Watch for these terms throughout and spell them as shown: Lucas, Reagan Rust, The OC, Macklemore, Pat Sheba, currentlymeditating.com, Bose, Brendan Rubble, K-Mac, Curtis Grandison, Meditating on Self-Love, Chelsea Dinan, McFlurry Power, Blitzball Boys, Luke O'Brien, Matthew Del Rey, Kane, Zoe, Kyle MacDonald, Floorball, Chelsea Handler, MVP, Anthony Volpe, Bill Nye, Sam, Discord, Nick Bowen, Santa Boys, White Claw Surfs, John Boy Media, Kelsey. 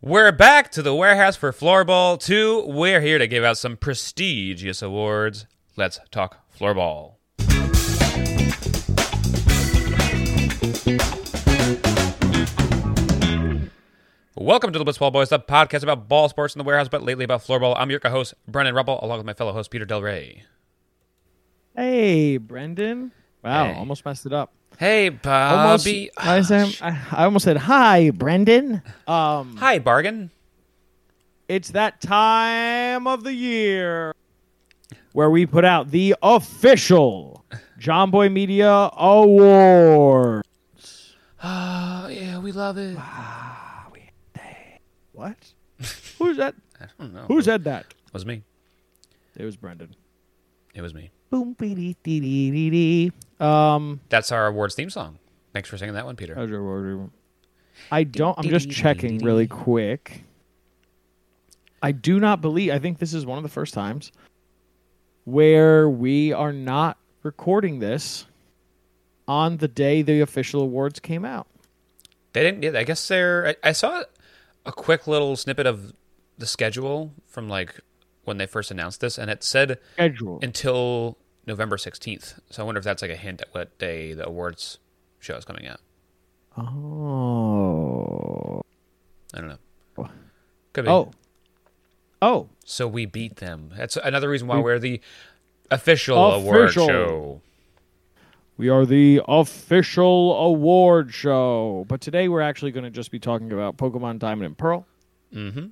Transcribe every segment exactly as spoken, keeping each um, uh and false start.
We're back to the warehouse for Floorball two. We're here to give out some prestigious awards. Let's talk Floorball. Welcome to the Blitzball Boys, the podcast about ball sports in the warehouse, but lately about Floorball. I'm your co-host, Brendan Rubble, along with my fellow host, Peter Del Rey. Hey, Brendan. Wow, hey. Almost messed it up. Hey, Bobby. Almost, oh, I, I almost said, hi, Brendan. Um, hi, Bargain. It's that time of the year where we put out the official John Boy Media Award. Oh, yeah, we love it. Ah, we, they, what? Who's that? I don't know. Who said that? It was me. It was Brendan. It was me. Boom, dee dee dee dee. Um, that's our awards theme song. Thanks for singing that one, Peter. I don't. I'm just checking really quick. I do not believe. I think this is one of the first times where we are not recording this on the day the official awards came out. They didn't. I guess they're. I, I saw a quick little snippet of the schedule from like when they first announced this, and it said schedule until November sixteenth. So I wonder if that's like a hint at what day the awards show is coming out. Oh. I don't know. Could be. Oh. Oh. So we beat them. That's another reason why we, we're the official, official award show. We are the official award show. But today we're actually going to just be talking about Pokemon Diamond and Pearl. Mm-hmm.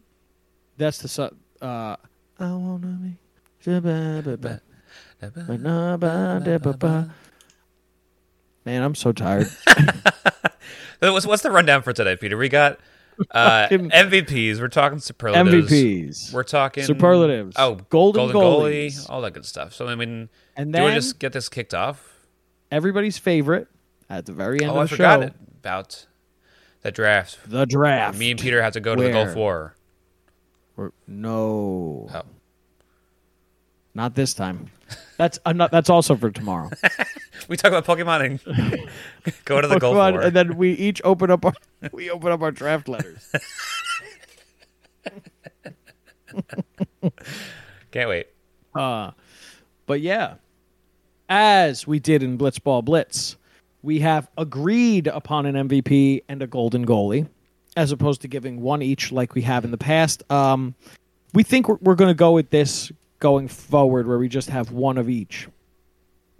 That's the... Su- uh, I want to be... Ba-ba-ba-ba. Man, I'm so tired. What's the rundown for today, Peter? We got uh, M V Ps. We're talking superlatives. M V Ps. We're talking superlatives. Oh, Golden, Golden Goalie. All that good stuff. So, I mean, and then, do you want to just get this kicked off? Everybody's favorite at the very end oh, of the show. Oh, I forgot show. about the draft. The draft. Me and Peter had to go Where? to the Gulf War. We're, no. Oh. Not this time. That's uh, not, that's also for tomorrow. We talk about Pokemon and go to the Gold War. And then we each open up our we open up our draft letters. Can't wait. Uh, but yeah, as we did in Blitzball Blitz, we have agreed upon an M V P and a Golden Goalie, as opposed to giving one each like we have in the past. Um, we think we're, we're going to go with this going forward, where we just have one of each,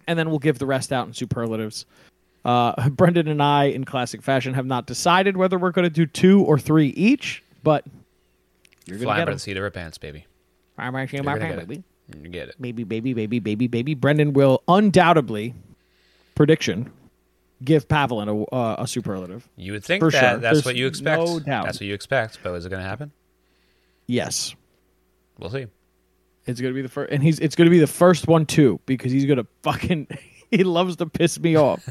and then we'll give the rest out in superlatives. Uh, Brendan and I, in classic fashion, have not decided whether we're going to do two or three each, but you're going to get by the seat of our pants, baby. I'm actually my pants, baby. You get it, baby, baby, baby, baby, baby. Brendan will undoubtedly prediction give Pavel an, uh, a superlative. You would think that sure. that's There's what you expect. No doubt, that's what you expect. But is it going to happen? Yes, we'll see. It's gonna be the first, and he's. It's gonna be the first one too, because he's gonna fucking. He loves to piss me off,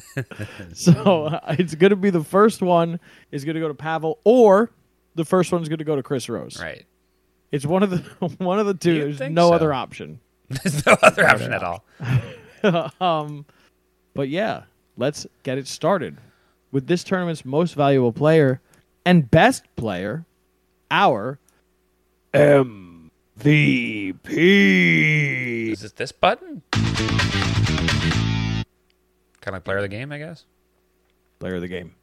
so uh, it's gonna be the first one is gonna go to Pavel, or the first one's gonna go to Chris Rose. Right. It's one of the one of the two. There's no so. other option. There's no other option at all. um, but yeah, let's get it started with this tournament's most valuable player and best player, our M V P. Is it this button? Kind of player of the game, I guess. Player of the game.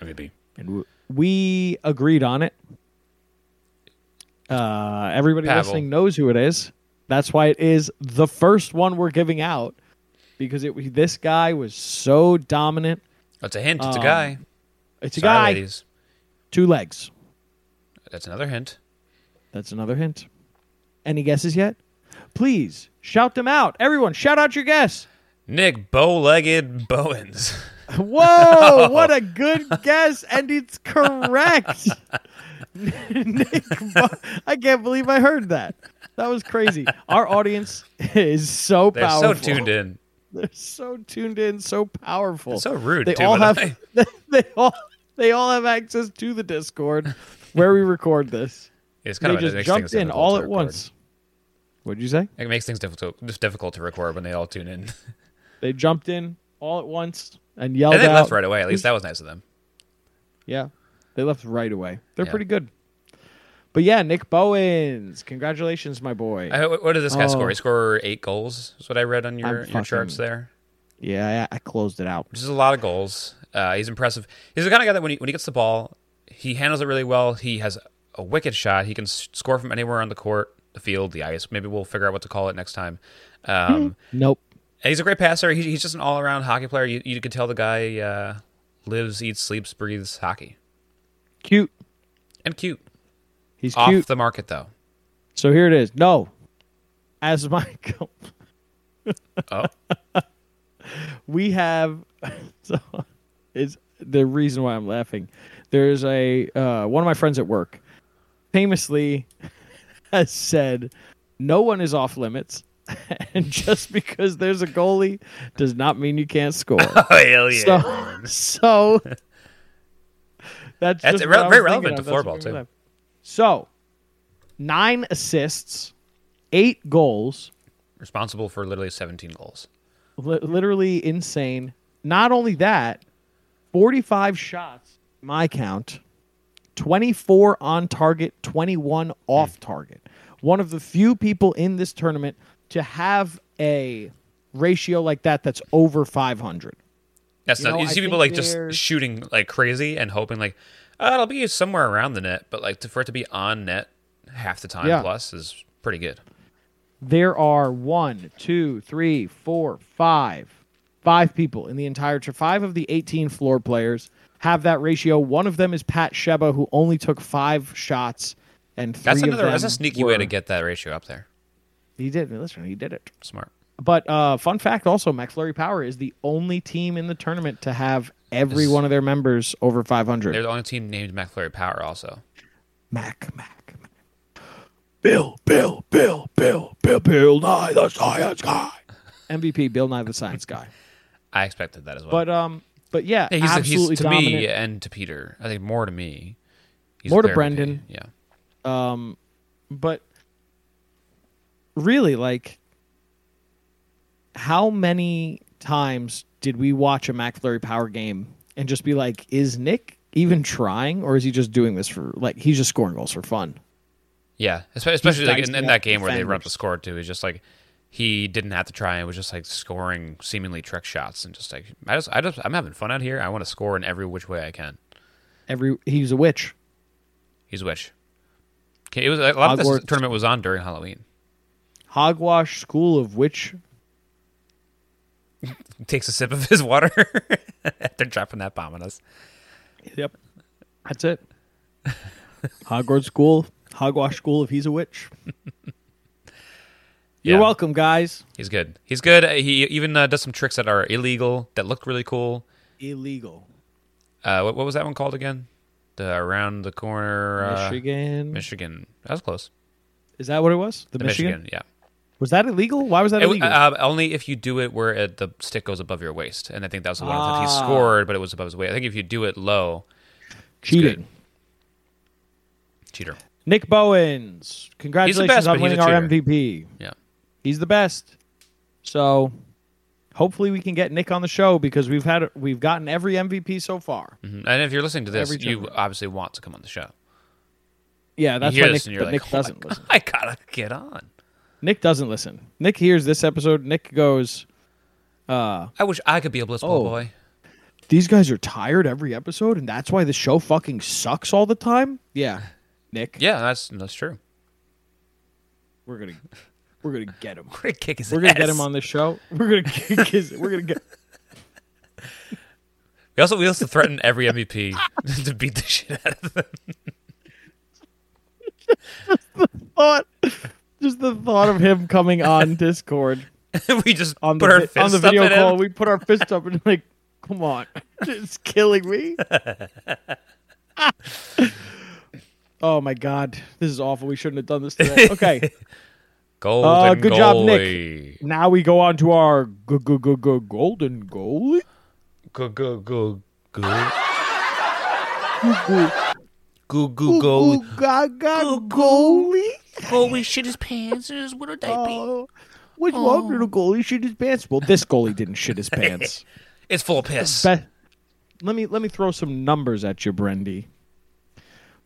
M V P. And we agreed on it. Uh, everybody Pavel. listening knows who it is. That's why it is the first one we're giving out, because it this guy was so dominant. That's a hint. It's um, a guy. It's a Sorry, guy. Ladies. Two legs. That's another hint. That's another hint. Any guesses yet? Please shout them out. Everyone, shout out your guess. Nick Bow-legged Bowens. Whoa, oh. What a good guess, and it's correct. Nick Bo- I can't believe I heard that. That was crazy. Our audience is so They're powerful. They're so tuned in. They're so tuned in, so powerful. They're so rude, they too. All have, I... they, all, they all have access to the Discord where we record this. It's kind they of just jumped in all at once. What'd you say? It makes things difficult difficult to record when they all tune in. They jumped in all at once and yelled out. And they left right away. At least that was nice of them. Yeah. They left right away. They're yeah. pretty good. But yeah, Nick Bowen, congratulations, my boy. I, what did this guy oh. score? He scored eight goals. Is what I read on your, fucking, your charts there. Yeah, I closed it out. Which is a lot of goals. Uh, he's impressive. He's the kind of guy that when he when he gets the ball, he handles it really well. He has a wicked shot. He can s- score from anywhere on the court, the field, the ice. Maybe we'll figure out what to call it next time. Um, nope. And he's a great passer. He, he's just an all-around hockey player. You, you could tell the guy uh, lives, eats, sleeps, breathes hockey. Cute. And cute. He's Off cute. the market, though. So here it is. No. As my... oh. We have... So it's the reason why I'm laughing. There's a... Uh, one of my friends at work famously has said, no one is off limits. And just because there's a goalie does not mean you can't score. Oh, hell yeah. So, so that's, that's just re- very relevant to floorball, too. That. So, nine assists, eight goals. Responsible for literally seventeen goals. L- literally insane. Not only that, forty-five shots, my count, twenty-four on target, twenty-one off target. One of the few people in this tournament to have a ratio like that that's over five hundred. That's you not know, you see I people like they're... just shooting like crazy and hoping like, oh, it'll be somewhere around the net, but like to, for it to be on net half the time yeah. plus is pretty good. There are one, two, three, four, five, five people in the entire tour. Five of the eighteen floor players have that ratio. One of them is Pat Sheba, who only took five shots. And three that's another. Of them that's a sneaky were, way to get that ratio up there. He did. Listen, he did it. Smart. But uh, fun fact, also, McFlurry Power is the only team in the tournament to have every this, one of their members over five hundred. They're the only team named McFlurry Power, also. Mac, Mac, Mac. Bill, Bill, Bill, Bill, Bill, Bill Nye the Science Guy. M V P, Bill Nye the Science Guy. I expected that as well. But um, but yeah, yeah he's absolutely he's, to dominant. me and to Peter. I think more to me. He's more to Brendan. Yeah. Um, but really, like, how many times did we watch a McFlurry Power game and just be like, is Nick even trying, or is he just doing this for, like, he's just scoring goals for fun? Yeah, especially like in, in that game where they run up the score, too. It's just like, he didn't have to try, and was just like scoring seemingly trick shots and just like, I just, I just, I'm having fun out here. I want to score in every which way I can. Every He's a witch. He's a witch. It was a lot Hogwarts. of this tournament was on during Halloween. Hogwash School of Witch takes a sip of his water after dropping that bomb on us. Yep, that's it. Hogwarts School, Hogwash School of He's a Witch. You're yeah. welcome, guys. He's good. He's good. He even uh, does some tricks that are illegal that look really cool. Illegal. Uh, what, what was that one called again? The around the corner, uh, Michigan. Michigan, that was close. Is that what it was? The, the Michigan? Michigan, yeah. Was that illegal? Why was that it, illegal? Uh, only if you do it where it, the stick goes above your waist, and I think that was the one ah. that he scored, but it was above his waist. I think if you do it low, cheating, cheater. Nick Bowens, congratulations best, on winning our M V P. Yeah, he's the best. So hopefully we can get Nick on the show because we've had we've gotten every M V P so far. Mm-hmm. And if you're listening to this, every you tournament. obviously want to come on the show. Yeah, that's why Nick, like, Nick doesn't oh listen. I gotta get on. Nick doesn't listen. Nick hears this episode. Nick goes, uh, I wish I could be a Blitzball oh, boy. These guys are tired every episode, and that's why the show fucking sucks all the time. Yeah, Nick. Yeah, that's that's true. We're gonna. We're gonna get him. We're gonna kick his. We're gonna ass. get him on this show. We're gonna kick his. We're gonna get. We also we also threaten every M V P to beat the shit out of them. Just the thought, just the thought of him coming on Discord. we just on put the, our fist on the video up call. Him. We put our fist up and like, come on, it's killing me. Oh my god, this is awful. We shouldn't have done this today. Okay. Golden uh, good goalie. job, Nick. Now we go on to our g- g- g- g- golden goalie. G- g- g- goalie. Goo goo goalie. Goo gaga goalie. Goalie shit his pants in his winter diaper. Uh, which oh. one little goalie shit his pants? Well, this goalie didn't shit his pants. It's full of piss. Be- let me let me throw some numbers at you, Brendy.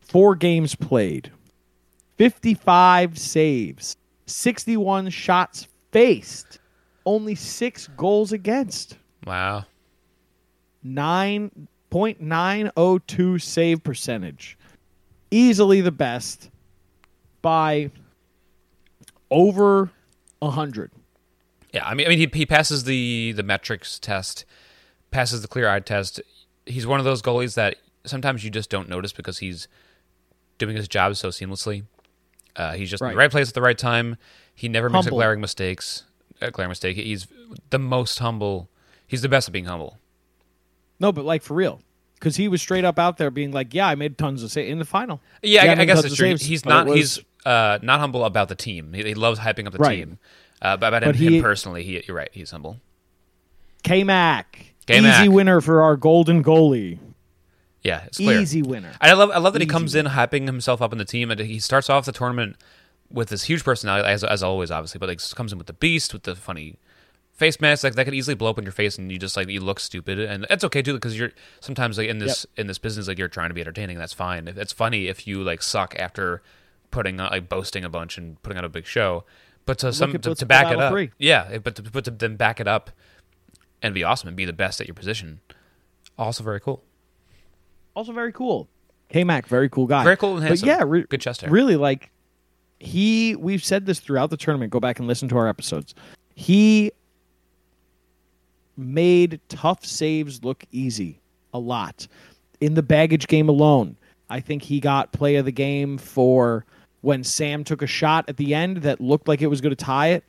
Four games played, fifty-five saves, sixty-one shots faced, only six goals against. Wow. nine point nine oh two save percentage. Easily the best by over one hundred. Yeah, I mean, I mean, he he passes the, the metrics test, passes the clear-eyed test. He's one of those goalies that sometimes you just don't notice because he's doing his job so seamlessly. Uh, he's just right. in the right place at the right time. He never humble. makes a glaring mistakes. A glaring mistake. He's the most humble. He's the best at being humble. No, but like for real, because he was straight up out there being like, "Yeah, I made tons of saves in the final." Yeah, yeah I, I guess it's true. Saves, he's not. Was... He's uh, not humble about the team. He, he loves hyping up the right. team. Uh, but about but him, he, him personally, he, you're right. He's humble. K-Mac, K-Mac, easy winner for our golden goalie. Yeah, it's clear. Easy winner. I love. I love that easy. He comes in hyping himself up in the team, and he starts off the tournament with this huge personality, as as always, obviously. But like, comes in with the beast, with the funny face mask, like that could easily blow up in your face, and you just like you look stupid, and that's okay too, because you're sometimes like in this yep. in this business, like you're trying to be entertaining. That's fine. It's funny if you like suck after putting on, like boasting a bunch and putting on a big show, but to some to, to back it up, three. yeah, but to but to then back it up and be awesome and be the best at your position. Also very cool. Also very cool. K-Mac, very cool guy. Very cool and handsome. But yeah, re- good chest hair. Really, like he. We've said this throughout the tournament. Go back and listen to our episodes. He. Made tough saves look easy a lot. In the baggage game alone, I think he got play of the game for when Sam took a shot at the end that looked like it was going to tie it.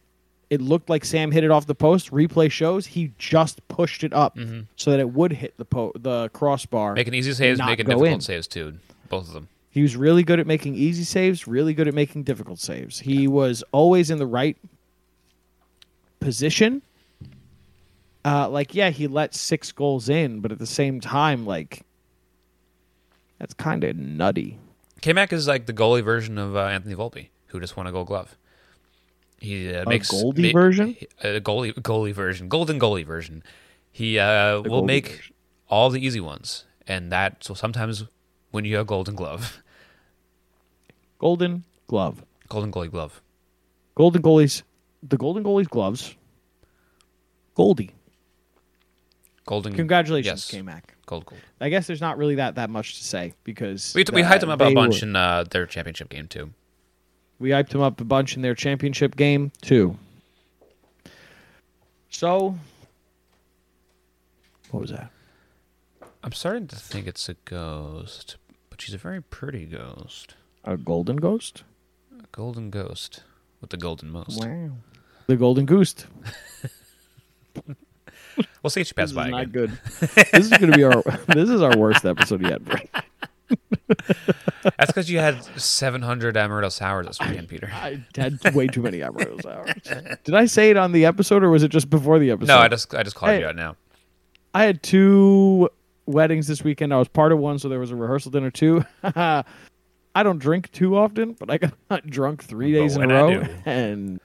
It looked like Sam hit it off the post. Replay shows he just pushed it up mm-hmm. so that it would hit the po- the crossbar. Making easy saves, making difficult in. saves too. Both of them. He was really good at making easy saves, really good at making difficult saves. He yeah. was always in the right position. Uh, like, yeah, he let six goals in, but at the same time, like, that's kind of nutty. K-Mac is like the goalie version of uh, Anthony Volpe, who just won a Gold Glove. He uh, a makes Goldie ma- version, a goalie goalie version, golden goalie version. He uh, will make version. all the easy ones, and that so sometimes when you have Golden Glove, Golden Glove, Golden Goalie Glove, Golden Goalies, the Golden Goalies gloves, Goldie. Golden, congratulations, yes. K-Mac. Gold, gold. I guess there's not really that, that much to say because we, t- we hyped them up a bunch were. in uh, their championship game too. We hyped them up a bunch in their championship game too. So, what was that? I'm starting to think it's a ghost, but she's a very pretty ghost. A golden ghost? A golden ghost with the golden most. Wow, the golden goose. We'll see if she passes by again. This is not good. This is going to be our. This is our worst episode yet, bro. That's because you had seven hundred Amaretto Sour this weekend, I, Peter. I had way too many Amaretto Sours. Did I say it on the episode, or was it just before the episode? No, I just I just called I, you out now. I had two weddings this weekend. I was part of one, so there was a rehearsal dinner too. I don't drink too often, but I got drunk three days but in a row, and.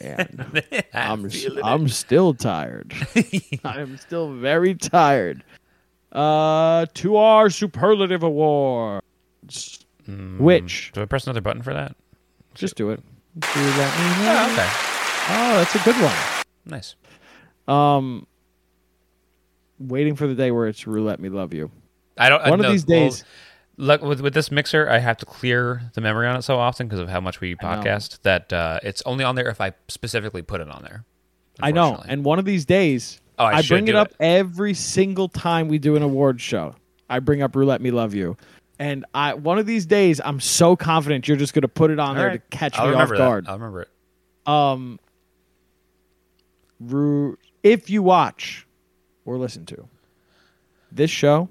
Man, I'm I'm it. still tired. I'm still very tired. Uh, to our superlative awards, mm, which do I press another button for that? Just do it. Do that. Yeah, okay. Oh, that's a good one. Nice. Um, waiting for the day where it's roulette me love you. I don't. One I, of no, these days. Well, Look, with with this mixer, I have to clear the memory on it so often because of how much we podcast that uh, it's only on there if I specifically put it on there. I know, and one of these days, oh, I, I bring it up it. every single time we do an awards show. I bring up Roulette Me Love You, and I one of these days, I'm so confident you're just going to put it on All there right. to catch I'll me off that. guard. I'll remember it. Um, Ru- if you watch or listen to this show,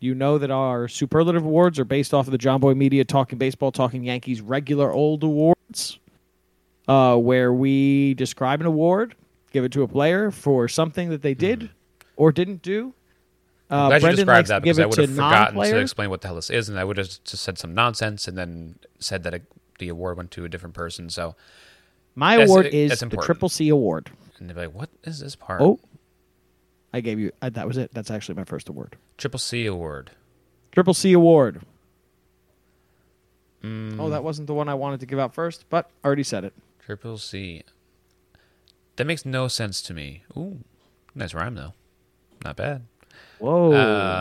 you know that our superlative awards are based off of the John Boy Media Talking Baseball, Talking Yankees regular old awards, uh, where we describe an award, give it to a player for something that they did mm-hmm. or didn't do. Uh, I'm glad you described that because I would have forgotten to explain what the hell this is, and I would have just said some nonsense and then said that it, the award went to a different person. So my award it, is the Triple C Award. And they're like, what is this part? Oh. I gave you... Uh, that was it. That's actually my first award. Triple C Award. Triple C Award. that wasn't the one I wanted to give out first, but I already said it. Triple C. That makes no sense to me. Ooh, nice rhyme, though. Not bad. Whoa.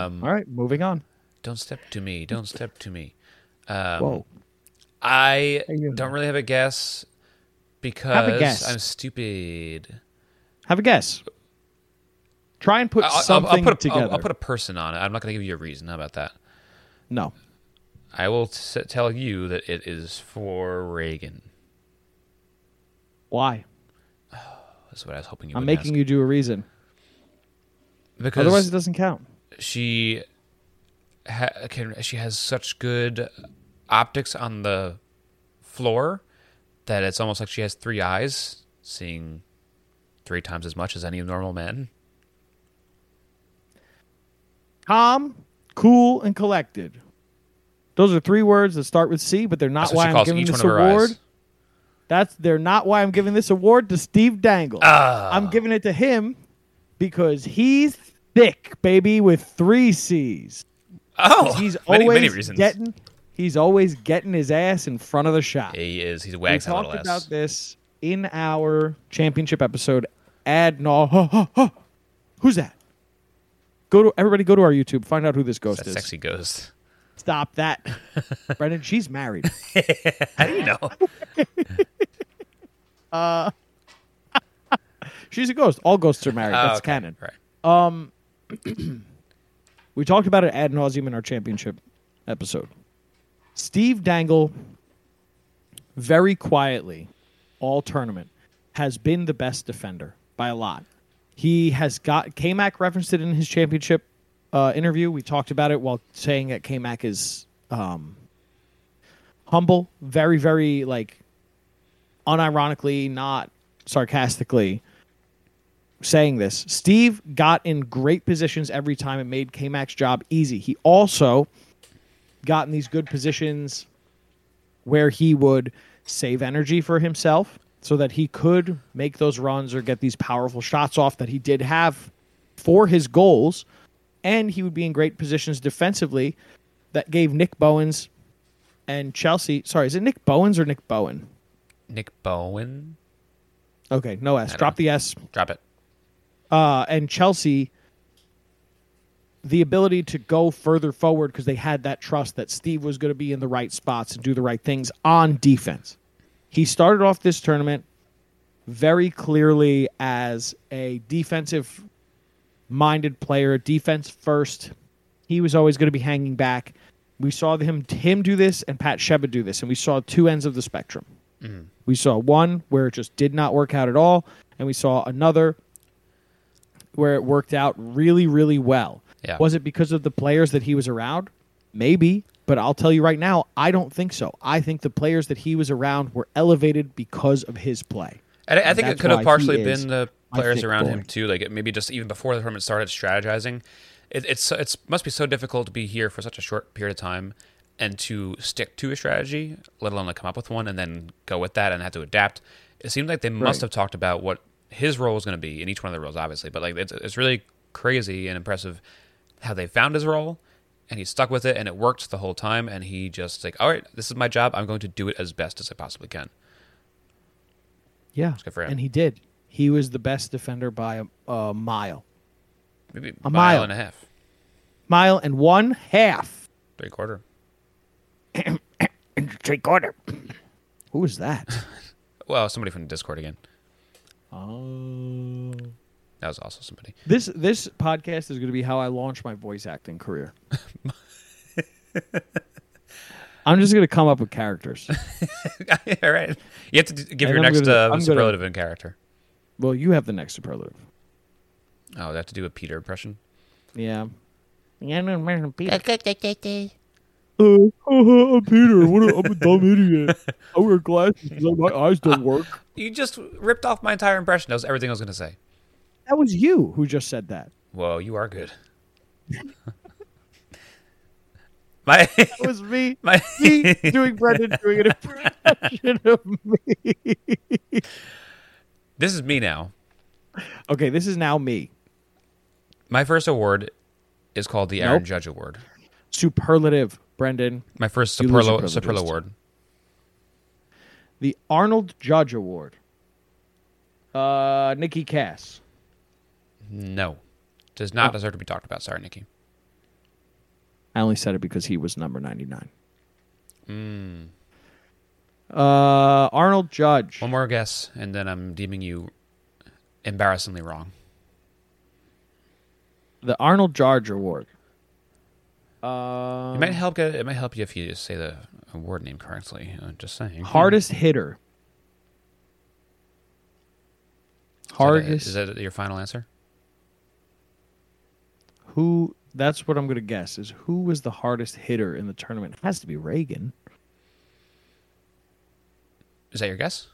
Um, All right, moving on. Don't step to me. Don't step to me. Um, Whoa. I don't really have a guess because have a guess. I'm stupid. Have a guess. Try and put I'll, something I'll, I'll put a, together. I'll, I'll put a person on it. I'm not going to give you a reason. How about that? No. I will t- tell you that it is for Reagan. Why? Oh, that's what I was hoping you would I'm making ask. You do a reason. Because otherwise it doesn't count. She ha- can, she has such good optics on the floor that it's almost like she has three eyes, seeing three times as much as any normal man. Calm, cool, and collected. Those are three words that start with C, but they're not why I'm giving this award. That's they're not why I'm giving this award to Steve Dangle. Uh. I'm giving it to him because he's thick, baby, with three C's. Oh, he's many, always many reasons. Getting, he's always getting his ass in front of the shot. He is. He's wags his little ass. We talked about this in our championship episode. Ad nauseam. Who's that? Go to everybody. Go to our YouTube. Find out who this ghost that is. Sexy ghost. Stop that, Brendan. She's married. How do you know? uh, she's a ghost. All ghosts are married. Oh, that's okay. Canon. Right. Um, we talked about it ad nauseum in our championship episode. Steve Dangle, very quietly, all tournament, has been the best defender by a lot. He has got... K-Mac referenced it in his championship uh, interview. We talked about it while saying that K-Mac is um, humble, very, very, like, unironically, not sarcastically saying this. Steve got in great positions every time. It made K-Mac's job easy. He also got in these good positions where he would save energy for himself, so that he could make those runs or get these powerful shots off that he did have for his goals. And he would be in great positions defensively that gave Nick Bowens and Chelsea... Sorry, is it Nick Bowens or Nick Bowen? Nick Bowen. Okay, no S. Drop the S. Drop it. Uh, and Chelsea, the ability to go further forward because they had that trust that Steve was going to be in the right spots and do the right things on defense. He started off this tournament very clearly as a defensive-minded player, defense first. He was always going to be hanging back. We saw him him do this and Pat Sheba do this, and we saw two ends of the spectrum. Mm-hmm. We saw one where it just did not work out at all, and we saw another where it worked out really, really well. Yeah. Was it because of the players that he was around? Maybe. But I'll tell you right now, I don't think so. I think the players that he was around were elevated because of his play. And I, I think it could have partially been the players around him too. Like it maybe just even before the tournament started, strategizing. It, it's it's must be so difficult to be here for such a short period of time and to stick to a strategy, let alone like come up with one and then go with that and have to adapt. It seems like they must right. have talked about what his role was going to be in each one of the roles, obviously. But like it's it's really crazy and impressive how they found his role. And he stuck with it, and it worked the whole time. And he just like, all right, this is my job. I'm going to do it as best as I possibly can. Yeah, good for him. And he did. He was the best defender by a, a mile. Maybe a mile, mile and a half. Mile and one half. Three quarter. Three quarter. Who was that? Well, somebody from the Discord again. Oh. That was also somebody. This this podcast is going to be how I launch my voice acting career. I'm just going to come up with characters. All right. You have to give and your I'm next gonna, uh, superlative gonna, in character. Well, you have the next superlative. Oh, that to do a Peter impression? Yeah. Yeah, I'm an impression of Peter. Oh, I'm Peter. What a, I'm a dumb idiot. I wear glasses because my eyes don't work. You just ripped off my entire impression. That was everything I was going to say. That was you who just said that. Whoa, you are good. my, that was me. My me doing Brendan doing an impression of me. This is me now. Okay, this is now me. My first award is called the nope. Aaron Judge Award. Superlative, Brendan. My first superlative award. the Arnold Judge Award. Uh, Nikki Cass. No. Does not oh. deserve to be talked about. Sorry, Nikki. I only said it because he was number ninety-nine. Mm. Uh, Arnold Judge. One more guess, and then I'm deeming you embarrassingly wrong. The Arnold Judge Award. Um, it might help. It might help you if you just say the award name correctly. I'm just saying. Hardest hitter. Hardest. Is that, is that your final answer? Who? That's what I'm going to guess. Is who was the hardest hitter in the tournament? It has to be Reagan. Is that your guess?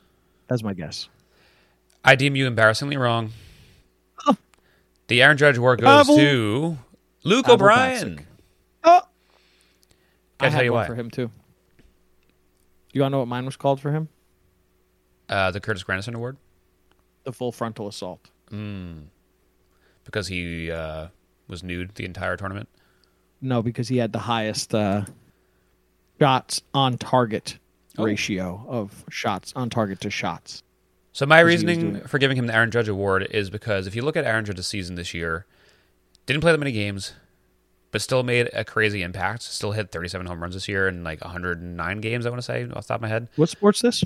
That's my guess. I deem you embarrassingly wrong. Oh. The Aaron Judge Award goes Pavel. to Luke Pavel O'Brien. Oh. I had one for him too. You want to know what mine was called for him? Uh, the Curtis Grandison Award. The full frontal assault. Mm. Because he uh, was nude the entire tournament? No, because he had the highest uh, shots on target oh. ratio of shots on target to shots. So my reasoning for giving him the Aaron Judge Award is because if you look at Aaron Judge's season this year, didn't play that many games, but still made a crazy impact. Still hit thirty-seven home runs this year in like one hundred nine games, I want to say, off the top of my head. What sport's this?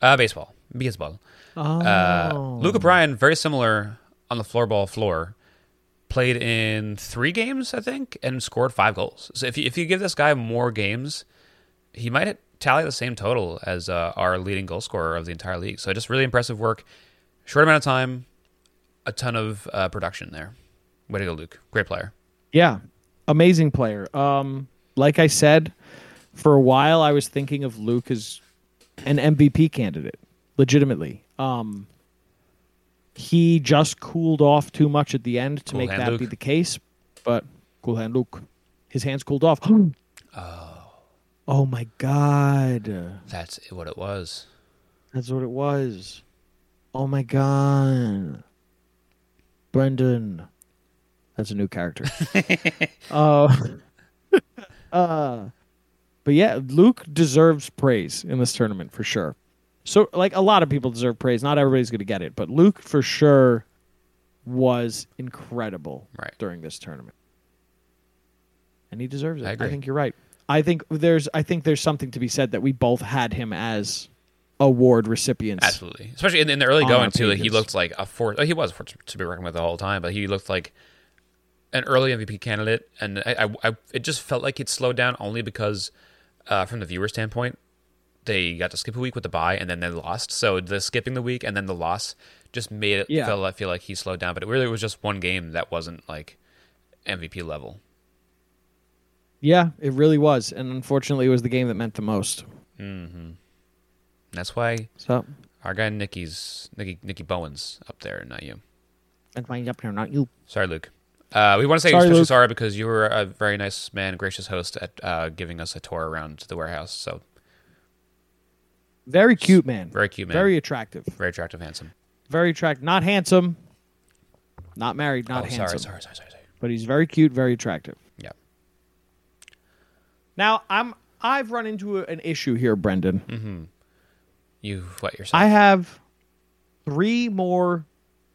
Uh, baseball. Baseball. Oh. Uh, Luke O'Brien, very similar on the floorball floor, played in three games, I think, and scored five goals. So if you, if you give this guy more games, he might tally the same total as uh, our leading goal scorer of the entire league. So just really impressive work. Short amount of time, a ton of uh, production there. Way to go, Luke. Great player. Yeah. Amazing player. Um, like I said, for a while I was thinking of Luke as an M V P candidate, legitimately. Um, he just cooled off too much at the end to cool make that Luke. be the case. But cool hand Luke, his hands cooled off. oh, oh my God! That's what it was. That's what it was. Oh my God, Brendan. That's a new character. uh, uh, but yeah, Luke deserves praise in this tournament for sure. So, like, a lot of people deserve praise. Not everybody's going to get it, but Luke for sure was incredible right. during this tournament, and he deserves it. I, agree. I think you're right. I think there's, I think there's something to be said that we both had him as award recipients. Absolutely, especially in, in the early going too. Like, he looked like a force. Oh, he was a force to be working with the whole time, but he looked like an early M V P candidate, and I, I, I it just felt like it slowed down only because, uh, from the viewer standpoint, they got to skip a week with the bye, and then they lost. So the skipping the week and then the loss just made it yeah. feel, I feel like he slowed down. But it really was just one game that wasn't like M V P level. Yeah, it really was. And unfortunately, it was the game that meant the most. Mm-hmm. That's why so. our guy Nicky's, Nicky Nicky Bowen's up there, not you. That's why he's up here, not you. Sorry, Luke. Uh, we want to say sorry, especially Luke. sorry because you were a very nice man, gracious host at uh, giving us a tour around the warehouse. So. Very cute man. Very cute man. Very attractive. Very attractive, handsome. Very attractive. Not handsome. Not married, not oh, handsome. Sorry, sorry, sorry, sorry, sorry. But he's very cute, very attractive. Yeah. Now, I'm, I've run into a, an issue here, Brendan. Mm-hmm. You what yourself? I have three more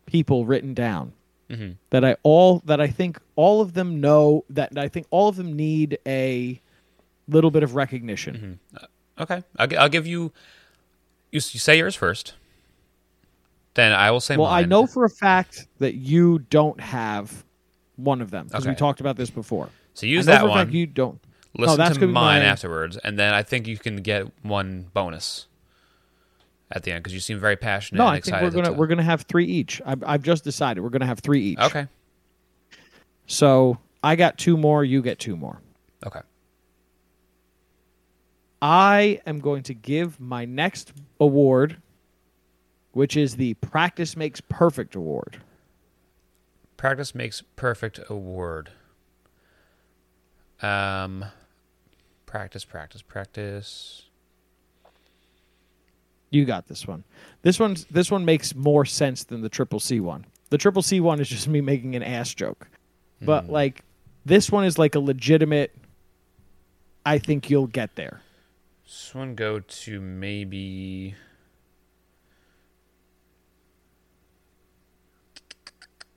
people written down mm-hmm. that I all that I think all of them know, that I think all of them need a little bit of recognition. Mm-hmm. Uh, okay. I'll, I'll give you... You say yours first, then I will say well, mine. Well, I know for a fact that you don't have one of them, because okay. we talked about this before. So use that one. Fact you don't. Listen no, to mine my... afterwards, and then I think you can get one bonus at the end, because you seem very passionate no, and I excited. No, I think we're going to we're gonna have three each. I've, I've just decided we're going to have three each. Okay. So I got two more, you get two more. Okay. I am going to give my next award, which is the Practice Makes Perfect Award. Practice Makes Perfect Award. Um, practice, practice, practice. You got this one. This one's, this one makes more sense than the Triple C one. The Triple C one is just me making an ass joke. Mm. But, like, this one is like a legitimate, I think you'll get there. This one go to maybe...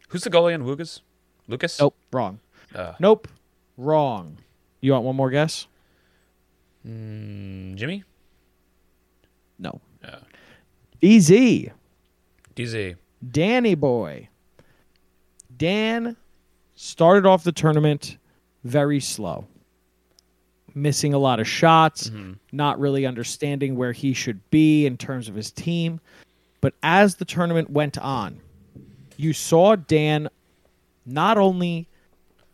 Who's the goalie on Lucas? Lucas? Nope, wrong. Uh, nope, wrong. You want one more guess? Mm, Jimmy? No. Uh, D Z. D Z. Danny boy. Dan started off the tournament very slow. Missing a lot of shots, mm-hmm. not really understanding where he should be in terms of his team. But as the tournament went on, you saw Dan not only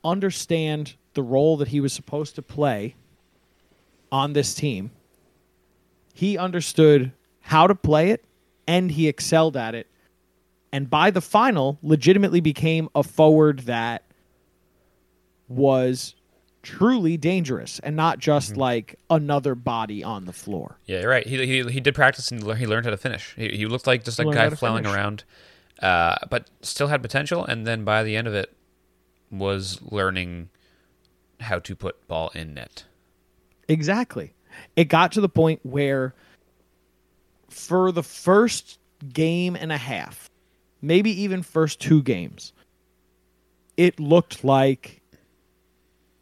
understand the role that he was supposed to play on this team, he understood how to play it, and he excelled at it. And by the final, legitimately became a forward that was truly dangerous and not just mm-hmm. like another body on the floor. Yeah, you're right. He he, he did practice and he learned how to finish. He, he looked like just a guy flailing around. Uh, but still had potential, and then by the end of it was learning how to put ball in net. Exactly. It got to the point where for the first game and a half, maybe even first two games, it looked like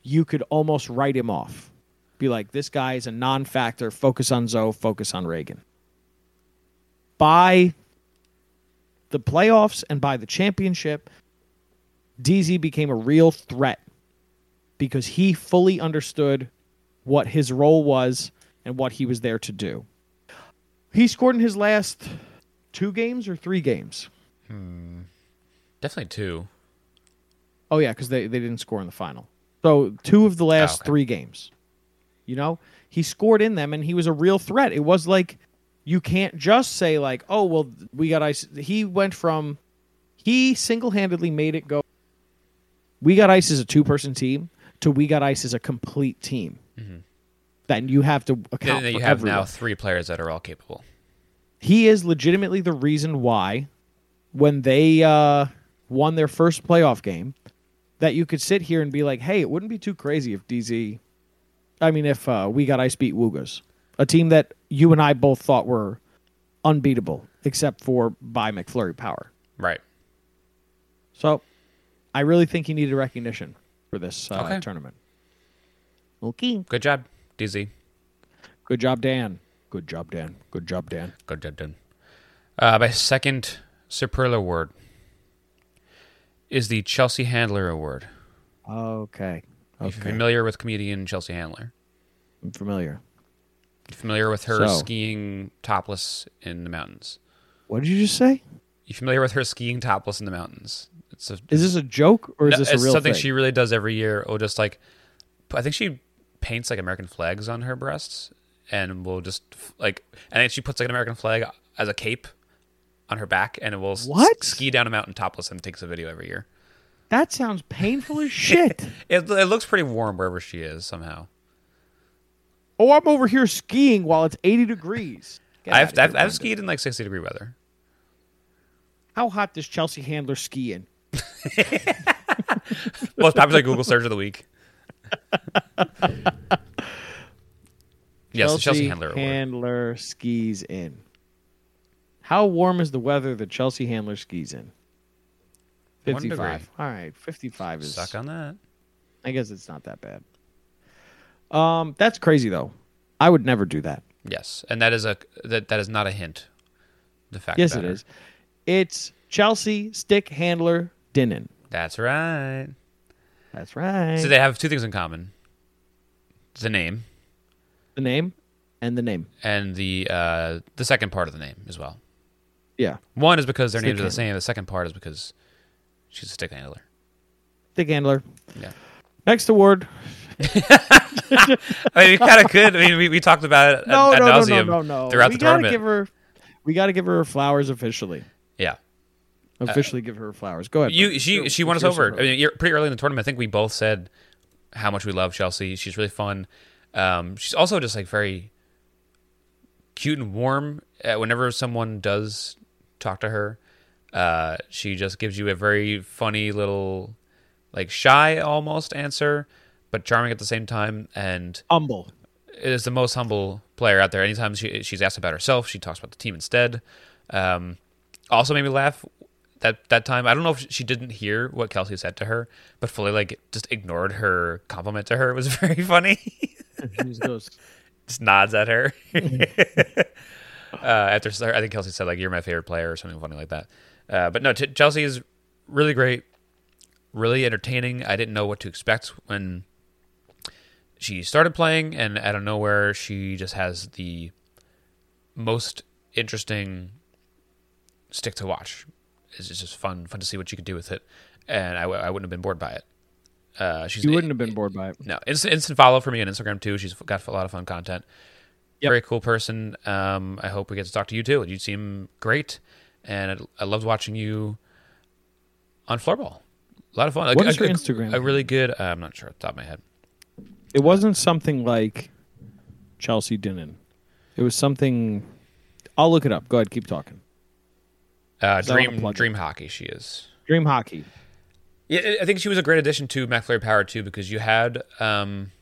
you could almost write him off. Be like, this guy is a non-factor. Focus on Zoe. Focus on Reagan. By... the playoffs and by the championship, D Z became a real threat because he fully understood what his role was and what he was there to do. He scored in his last two games or three games? Hmm. Definitely two. Oh, yeah, because they, they didn't score in the final. So two of the last oh, okay. three games. You know, he scored in them and he was a real threat. It was like... you can't just say, like, oh, well, we got ice. He went from, he single-handedly made it go, We Got Ice as a two-person team to We Got Ice as a complete team. Mm-hmm. Then you have to account then for you have everyone. Now three players that are all capable. He is legitimately the reason why, when they uh, won their first playoff game, that you could sit here and be like, hey, it wouldn't be too crazy if D Z, I mean, if uh, We Got Ice beat Woogas. A team that you and I both thought were unbeatable, except for by McFlurry Power. Right. So, I really think he needed recognition for this uh, okay. tournament. Okay. Good job, D Z. Good job, Dan. Good job, Dan. Good job, Dan. Good job, Dan. Uh, my second Superla award is the Chelsea Handler Award. Okay. okay. Are you familiar with comedian Chelsea Handler? I'm familiar. Familiar with her so, skiing topless in the mountains? What did you just say? You familiar with her skiing topless in the mountains? It's a, is this a joke or is no, this a it's real something thing? She really does every year? Or just like, I think she paints like American flags on her breasts, and will just like, and then she puts like an American flag as a cape on her back, and it will what? ski down a mountain topless and takes a video every year. That sounds painful as shit. it, it looks pretty warm wherever she is somehow. Oh, I'm over here skiing while it's eighty degrees. I've, I've, I've skied in like sixty degree weather. How hot does Chelsea Handler ski in? Well, it's probably like Google search of the week. Yes, the Chelsea Handler Award. Handler skis in. How warm is the weather that Chelsea Handler skis in? fifty-five. One degree. All right, fifty-five is... suck on that. I guess it's not that bad. Um, that's crazy though. I would never do that. Yes, and that is a that, that is not a hint. The fact. Yes, better. It is. It's Chelsea Stick Handler Dinan. That's right. That's right. So they have two things in common: the name, the name, and the name, and the uh, the second part of the name as well. Yeah. One is because their stick names handler. are the same. The second part is because she's a stick handler. Stick handler. Yeah. Next award. I mean, we kind of could. I mean, we, we talked about it no, ad no, nauseum no, no, no, no. throughout we the gotta tournament. Give her, we got to give her flowers officially. Yeah, officially uh, give her flowers. Go ahead. You, she go, she won us over. I mean, you're pretty early in the tournament. I think we both said how much we love Chelsea. She's really fun. Um, she's also just like very cute and warm. Uh, whenever someone does talk to her, uh, she just gives you a very funny little, like shy almost answer. But charming at the same time and humble. is the most humble player out there. Anytime she, she's asked about herself, she talks about the team instead. Um, also made me laugh that that time. I don't know if she didn't hear what Kelsey said to her, but fully like just ignored her compliment to her. It was very funny. She just, just nods at her. uh, after I think Kelsey said like, "You're my favorite player" or something funny like that. Uh, but no, t- Chelsea is really great, really entertaining. I didn't know what to expect when she started playing, and out of nowhere, she just has the most interesting stick to watch. It's just fun, fun to see what you could do with it, and I, w- I wouldn't have been bored by it. Uh, she's you wouldn't have been bored by it. No, instant, instant follow for me on Instagram too. She's got a lot of fun content. Yep. Very cool person. Um, I hope we get to talk to you too. You seem great, and I, I loved watching you on Floorball. A lot of fun. What a, is a, your a, Instagram? A really good. Uh, I'm not sure off the top of my head. It wasn't something like Chelsea Dinan. It was something. I'll look it up. Go ahead, keep talking. Uh, dream, dream hockey. She is dream hockey. Yeah, I think she was a great addition to McFlurry Power too, because you had um,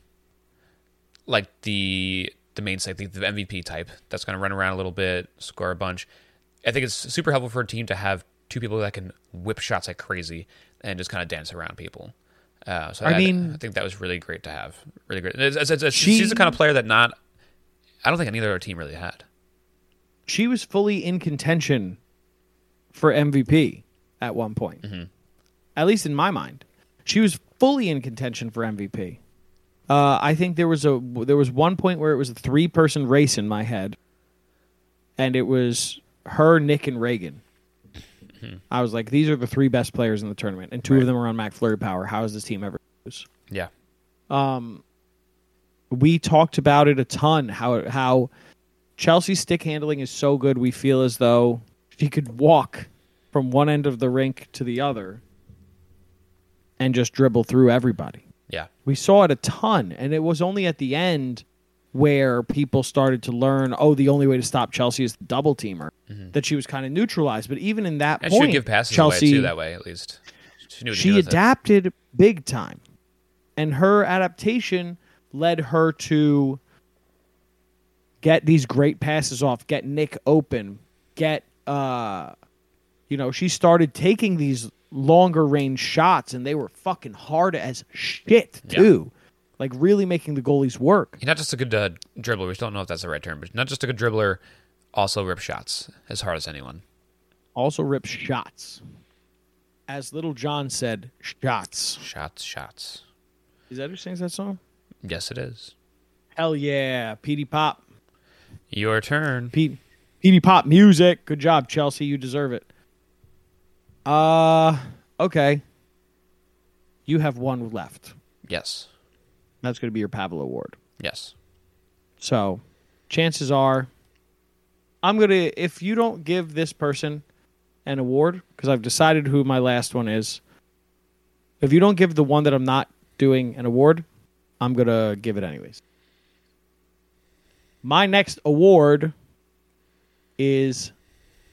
like the the main site, the M V P type that's going to run around a little bit, score a bunch. I think it's super helpful for a team to have two people that can whip shots like crazy and just kind of dance around people. Uh, so I, I mean, I think that was really great to have. Really great. It's, it's, it's, she, she's the kind of player that not, I don't think any other team really had. She was fully in contention for M V P at one point, mm-hmm. at least in my mind. She was fully in contention for M V P. Uh, I think there was a there was one point where it was a three person race in my head, and it was her, Nick, and Reagan. I was like, these are the three best players in the tournament, and two right. of them are on McFlurry Power. How is this team ever lose? Yeah. Um, we talked about it a ton, how how Chelsea's stick handling is so good, we feel as though she could walk from one end of the rink to the other and just dribble through everybody. Yeah. We saw it a ton, and it was only at the end where people started to learn, oh, the only way to stop Chelsea is the double teamer, mm-hmm. that she was kind of neutralized. But even in that and point, she would give passes Chelsea, away too, that way, at least. She, knew she adapted it. Big time. And her adaptation led her to get these great passes off, get Nick open, get, uh, you know, she started taking these longer range shots, and they were fucking hard as shit, too. Yeah. Like, really making the goalies work. You're not just a good uh, dribbler. We still don't know if that's the right term, but not just a good dribbler, also rip shots as hard as anyone. Also rip shots. As Little John said, shots. Shots, shots. Is that who sings that song? Yes, it is. Hell yeah. Petey Pop. Your turn. Pete, Petey Pop music. Good job, Chelsea. You deserve it. Uh, okay. You have one left. Yes. That's going to be your Pavel Award. Yes. So, chances are, I'm going to, if you don't give this person an award, because I've decided who my last one is, if you don't give the one that I'm not doing an award, I'm going to give it anyways. My next award is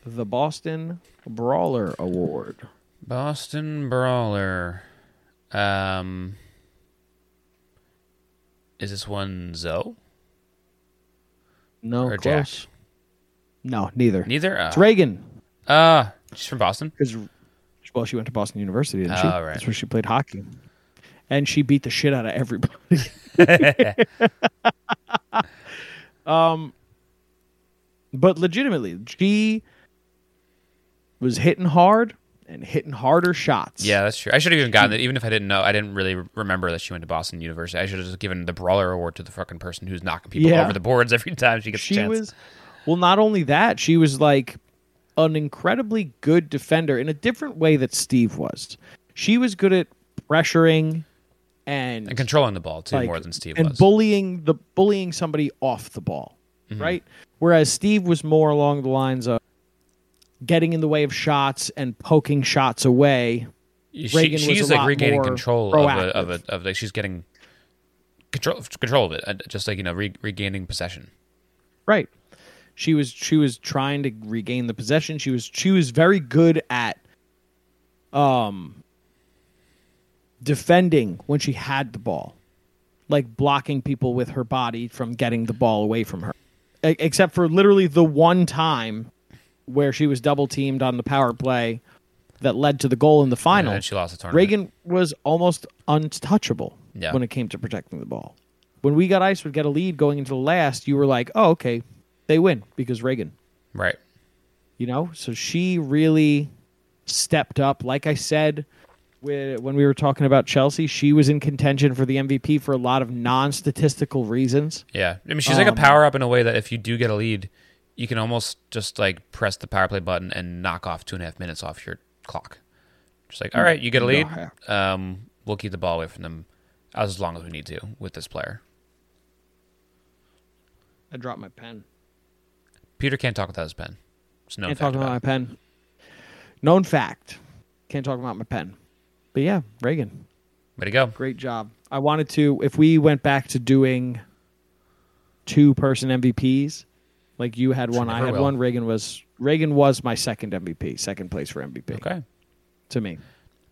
the Boston Brawler Award. Boston Brawler. Um... Is this one Zoe? No, or close. Jack? No, neither. Neither? Uh, it's Reagan. Uh, she's from Boston? Because, well, she went to Boston University, didn't oh, she? Right. That's where she played hockey. And she beat the shit out of everybody. um, But legitimately, she was hitting hard and hitting harder shots. Yeah, that's true. I should have even gotten it. Even if I didn't know, I didn't really remember that she went to Boston University. I should have just given the Brawler Award to the fucking person who's knocking people yeah. over the boards every time she gets she a chance. Was, well, not only that, she was like an incredibly good defender in a different way that Steve was. She was good at pressuring and... And controlling the ball, too, like, more than Steve and was. And bullying, the, bullying somebody off the ball, mm-hmm. right? Whereas Steve was more along the lines of getting in the way of shots and poking shots away. She, Reagan she's was a like lot regaining more control of a, of a, of like she's getting control control of it, just like you know re, regaining possession. Right. She was she was trying to regain the possession. She was she was very good at um defending when she had the ball. like blocking people with her body from getting the ball away from her, A- except for literally the one time where she was double teamed on the power play that led to the goal in the final. Yeah, and she lost the tournament. Reagan was almost untouchable yeah. when it came to protecting the ball. When We Got Ice would get a lead going into the last, you were like, oh, okay, they win because Reagan. Right. You know, so she really stepped up. Like I said, when we were talking about Chelsea, she was in contention for the M V P for a lot of non-statistical reasons. Yeah. I mean, she's um, like a power-up in a way that if you do get a lead, you can almost just like press the power play button and knock off two and a half minutes off your clock. Just like, all right, you get a lead. Um, we'll keep the ball away from them as long as we need to with this player. I dropped my pen. Peter can't talk without his pen. It's known can't fact talk about, about my pen. Known fact. Can't talk about my pen. But yeah, Reagan. Way to go. Great job. I wanted to, if we went back to doing two-person M V Ps, like you had one, I had will. one, Reagan was Reagan was my second M V P, second place for M V P. Okay. To me.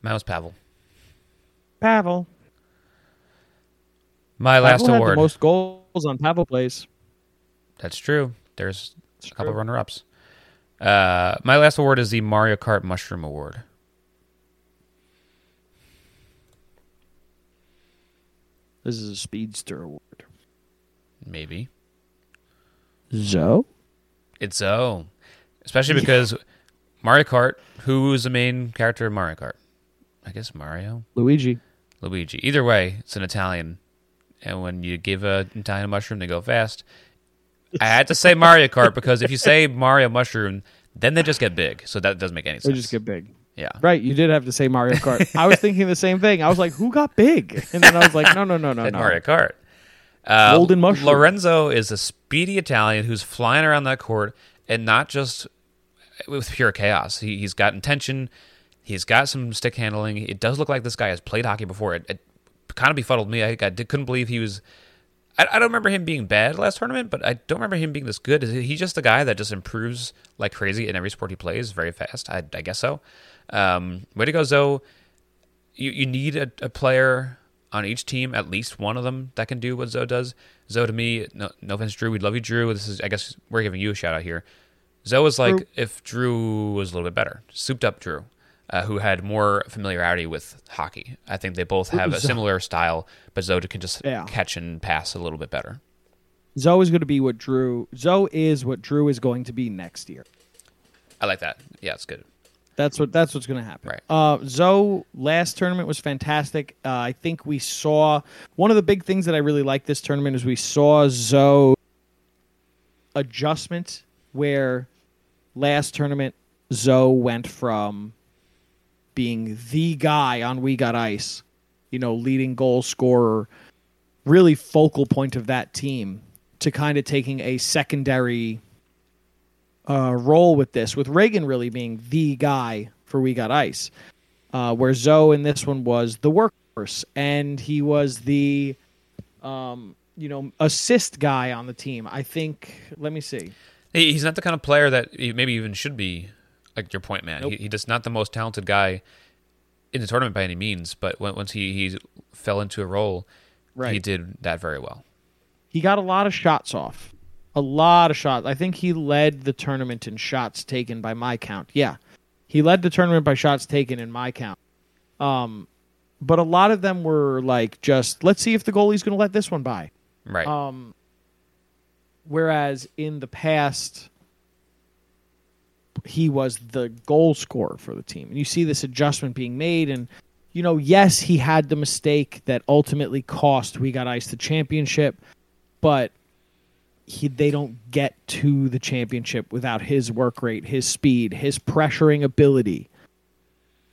Mine was Pavel. Pavel. My Pavel last had award. The most goals on Pavel plays. That's true. There's That's a couple true. runner-ups. Uh, my last award is the Mario Kart Mushroom Award. This is a speedster award. Maybe. Zoe? It's Zoe. Especially yeah. because Mario Kart, who is the main character of Mario Kart? I guess Mario? Luigi. Luigi. Either way, it's an Italian. And when you give an Italian mushroom, they go fast. I had to say Mario Kart because if you say Mario Mushroom, then they just get big. So that doesn't make any sense. They just get big. Yeah. Right. You did have to say Mario Kart. I was thinking the same thing. I was like, who got big? And then I was like, no, no, no, no, no. Mario Kart. Uh, Golden Mushroom. Lorenzo is a speedy Italian who's flying around that court and not just with pure chaos. He, he's got intention. He's got some stick handling. It does look like this guy has played hockey before. It, it kind of befuddled me. I, I couldn't believe he was... I, I don't remember him being bad last tournament, but I don't remember him being this good. He's just a guy that just improves like crazy in every sport he plays very fast. I, I guess so. Um, way to go, Zoe. You you need a, a player on each team, at least one of them, that can do what Zoe does. Zoe, to me, no, no offense, Drew, we love you, Drew. This is, I guess, we're giving you a shout out here. Zoe is like Drew. If Drew was a little bit better, souped up Drew, uh, who had more familiarity with hockey. I think they both have a similar style, but Zoe can just yeah. catch and pass a little bit better. Zoe is going to be what Drew. Zoe is what Drew is going to be next year. I like that. Yeah, it's good. That's what. That's what's going to happen. Right. Uh, Zoe last tournament was fantastic. Uh, I think we saw one of the big things that I really liked this tournament is we saw Zoe adjustment where last tournament Zoe went from being the guy on We Got Ice, you know, leading goal scorer, really focal point of that team, to kind of taking a secondary Uh, role with this, with Reagan really being the guy for We Got Ice, uh, where Zoe in this one was the workhorse, and he was the um, you know assist guy on the team. I think. Let me see. He's not the kind of player that maybe even should be like your point man. Nope. He, he's just not the most talented guy in the tournament by any means. But once he, he fell into a role, right. he did that very well. He got a lot of shots off. A lot of shots. I think he led the tournament in shots taken by my count. Yeah. He led the tournament by shots taken in my count. Um, but a lot of them were like just, let's see if the goalie's going to let this one by. Right. Um, whereas in the past, he was the goal scorer for the team. And you see this adjustment being made. And, you know, yes, he had the mistake that ultimately cost We Got Ice the championship. But... He, they don't get to the championship without his work rate, his speed, his pressuring ability.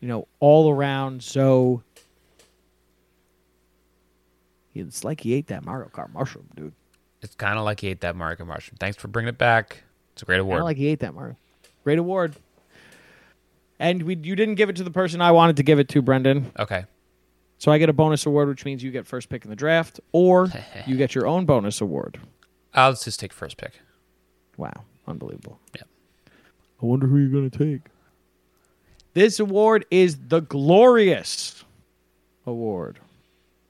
You know, all around. So it's like he ate that Mario Kart mushroom, dude. It's kind of like he ate that Mario Kart mushroom. Thanks for bringing it back. It's a great award. Kind of like he ate that Mario. Great award. And we, you didn't give it to the person I wanted to give it to, Brendan. Okay. So I get a bonus award, which means you get first pick in the draft, or you get your own bonus award. I'll just take first pick. Wow. Unbelievable. Yeah. I wonder who you're going to take. This award is the Glorious Award.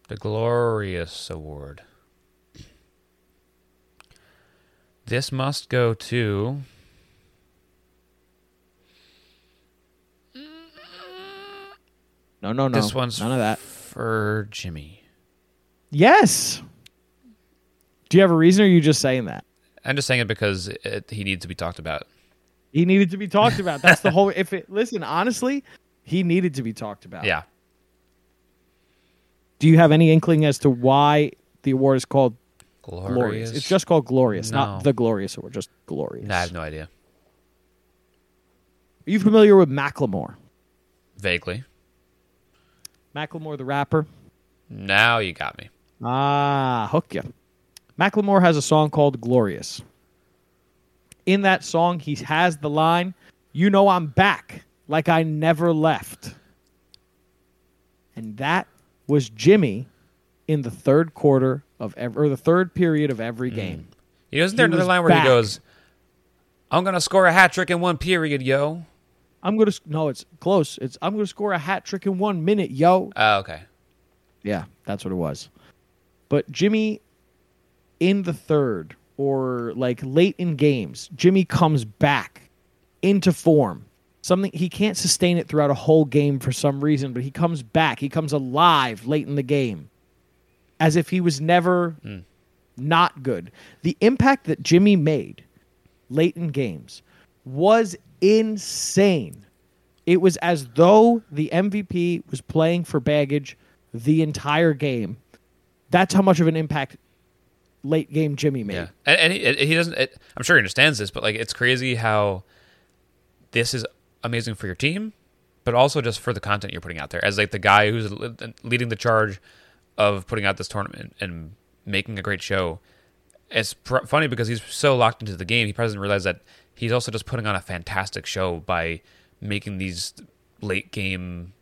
The Glorious Award. This must go to... No, no, no. This one's none of that. For Jimmy. Yes. Do you have a reason, or are you just saying that? I'm just saying it because it, he needs to be talked about. He needed to be talked about. That's the whole... If it, listen, honestly, he needed to be talked about. Yeah. Do you have any inkling as to why the award is called Glorious? Glorious. It's just called Glorious, no. Not the Glorious Award, just Glorious. Nah, I have no idea. Are you familiar with Macklemore? Vaguely. Macklemore the rapper? Now you got me. Ah, hook you. Macklemore has a song called Glorious. In that song, he has the line, "You know I'm back, like I never left." And that was Jimmy in the third quarter of every, or the third period of every game. Mm. Isn't there another line where back. He goes, "I'm gonna score a hat trick in one period, yo." I'm gonna no, it's close. It's I'm gonna score a hat trick in one minute, yo. Oh, uh, okay. Yeah, that's what it was. But Jimmy, in the third or like late in games, Jimmy comes back into form. Something he can't sustain it throughout a whole game for some reason, but he comes back. He comes alive late in the game, as if he was never mm. not good. The impact that Jimmy made late in games was insane. It was as though the M V P was playing for Baggage the entire game. That's how much of an impact late game Jimmy made. Yeah. And, and he, he doesn't. It, I'm sure he understands this, but like it's crazy how this is amazing for your team, but also just for the content you're putting out there as like the guy who's leading the charge of putting out this tournament and making a great show. It's pr- funny because he's so locked into the game, he probably doesn't realize that he's also just putting on a fantastic show by making these late game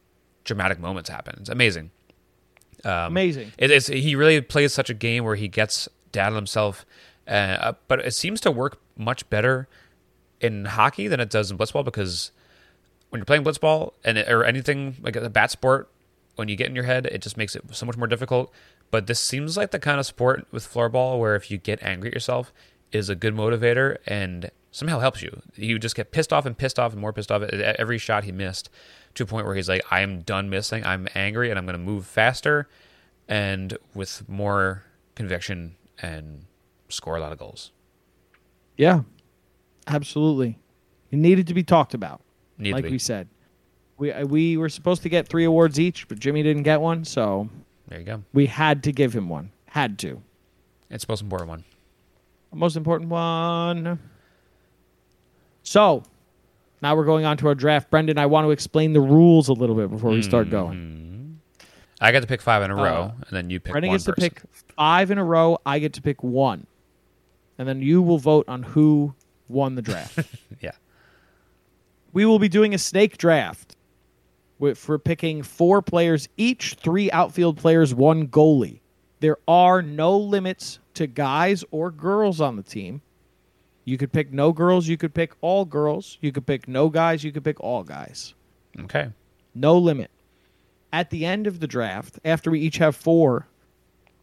dramatic moments happen. It's amazing. Um, amazing. It, it's, he really plays such a game where he gets down on himself, uh, but it seems to work much better in hockey than it does in blitzball, because when you're playing blitzball and or anything like a bat sport, when you get in your head, it just makes it so much more difficult. But this seems like the kind of sport with floorball where if you get angry at yourself, is a good motivator and somehow helps you. You just get pissed off and pissed off and more pissed off at every shot he missed, to a point where he's like, I am done missing. I'm angry and I'm going to move faster and with more conviction and score a lot of goals. Yeah, absolutely. It needed to be talked about. Need like we said, we we were supposed to get three awards each, but Jimmy didn't get one, so there you go. We had to give him one. Had to. It's the most important one. The most important one. So now we're going on to our draft. Brendan, I want to explain the rules a little bit before we start going. Mm-hmm. I get to pick five in a row, uh, and then you pick Brendan one person. Brendan gets to pick five in a row. I get to pick one. And then you will vote on who won the draft. Yeah. We will be doing a snake draft for picking four players each, three outfield players, one goalie. There are no limits to guys or girls on the team. You could pick no girls. You could pick all girls. You could pick no guys. You could pick all guys. Okay. No limit. At the end of the draft, after we each have four,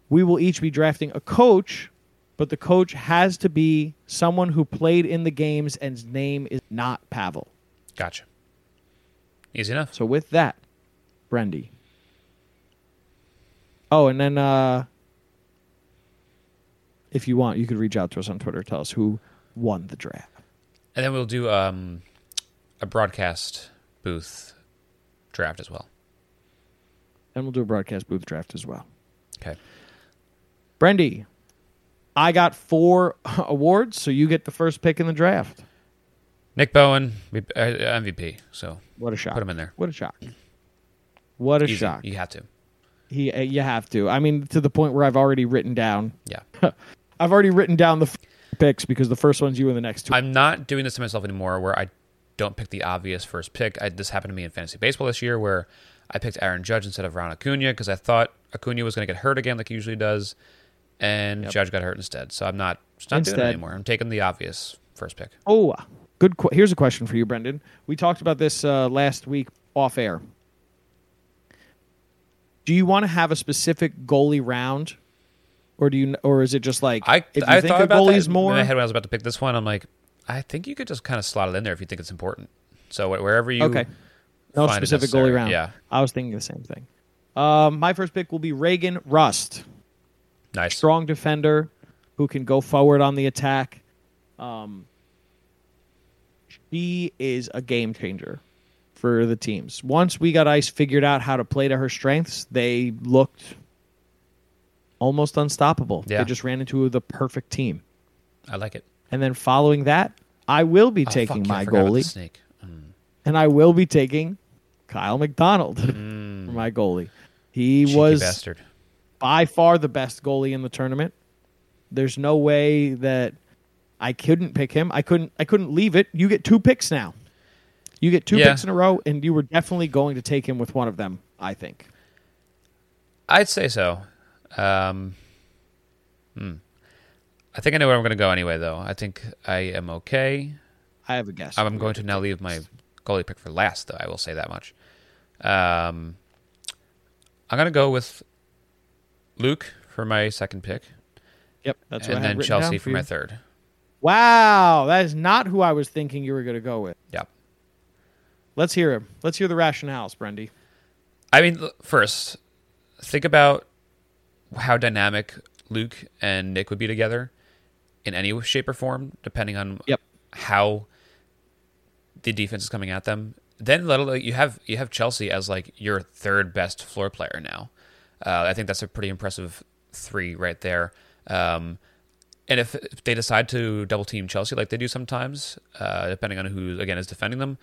we will each be drafting a coach, but the coach has to be someone who played in the games and his name is not Pavel. Gotcha. Easy enough. So with that, Brendy. Oh, and then uh, if you want, you could reach out to us on Twitter. Tell us who won the draft. And then we'll do um, a broadcast booth draft as well. And we'll do a broadcast booth draft as well. Okay. Brendy, I got four awards, so you get the first pick in the draft. Nick Bowen, M V P, so what a shock. Put him in there. What a shock. What a Easy. shock. You have to. He, uh, you have to. I mean, to the point where I've already written down. Yeah. I've already written down the f- picks because the first one's you and the next two. I'm not doing this to myself anymore where I don't pick the obvious first pick. I, this happened to me in fantasy baseball this year where I picked Aaron Judge instead of Ron Acuna because I thought Acuna was going to get hurt again like he usually does, and yep. Judge got hurt instead. So I'm not, just not doing it anymore. I'm taking the obvious first pick. Oh, Good. Qu- Here's a question for you, Brendan. We talked about this uh, last week off air. do you want to have a specific goalie round, or do you, or is it just like I? If you I think thought about goalies that more in my head when I was about to pick this one. I'm like, I think you could just kind of slot it in there if you think it's important. So wherever you okay, no find specific it goalie round. Yeah, I was thinking the same thing. Um, my first pick will be Reagan Rust. Nice, strong defender who can go forward on the attack. Um, she is a game changer for the teams. Once We Got Ice figured out how to play to her strengths, they looked almost unstoppable. Yeah. They just ran into the perfect team. I like it. And then following that, I will be taking oh, fuck, my goalie. Snake. Mm. And I will be taking Kyle MacDonald mm. for my goalie. He Cheeky was bastard. by far the best goalie in the tournament. There's no way that I couldn't pick him. I couldn't I couldn't leave it. You get two picks now. You get two yeah. picks in a row, and you were definitely going to take him with one of them, I think. I'd say so. Um, hmm. I think I know where I'm going to go anyway, though. I think I am okay. I have a guess. I'm going to now leave my goalie pick for last, though. I will say that much. Um, I'm going to go with Luke for my second pick. Yep, that's what I had written down for you. And then Chelsea for my third. Wow, that is not who I was thinking you were going to go with. Yep. Let's hear him. Let's hear the rationales, Brendy. I mean, first, think about how dynamic Luke and Nick would be together in any shape or form, depending on yep. how the defense is coming at them. Then like, you have you have Chelsea as like your third best floor player now. Uh, I think that's a pretty impressive three right there. Um, and if, if they decide to double team Chelsea like they do sometimes, uh, depending on who, again, is defending them,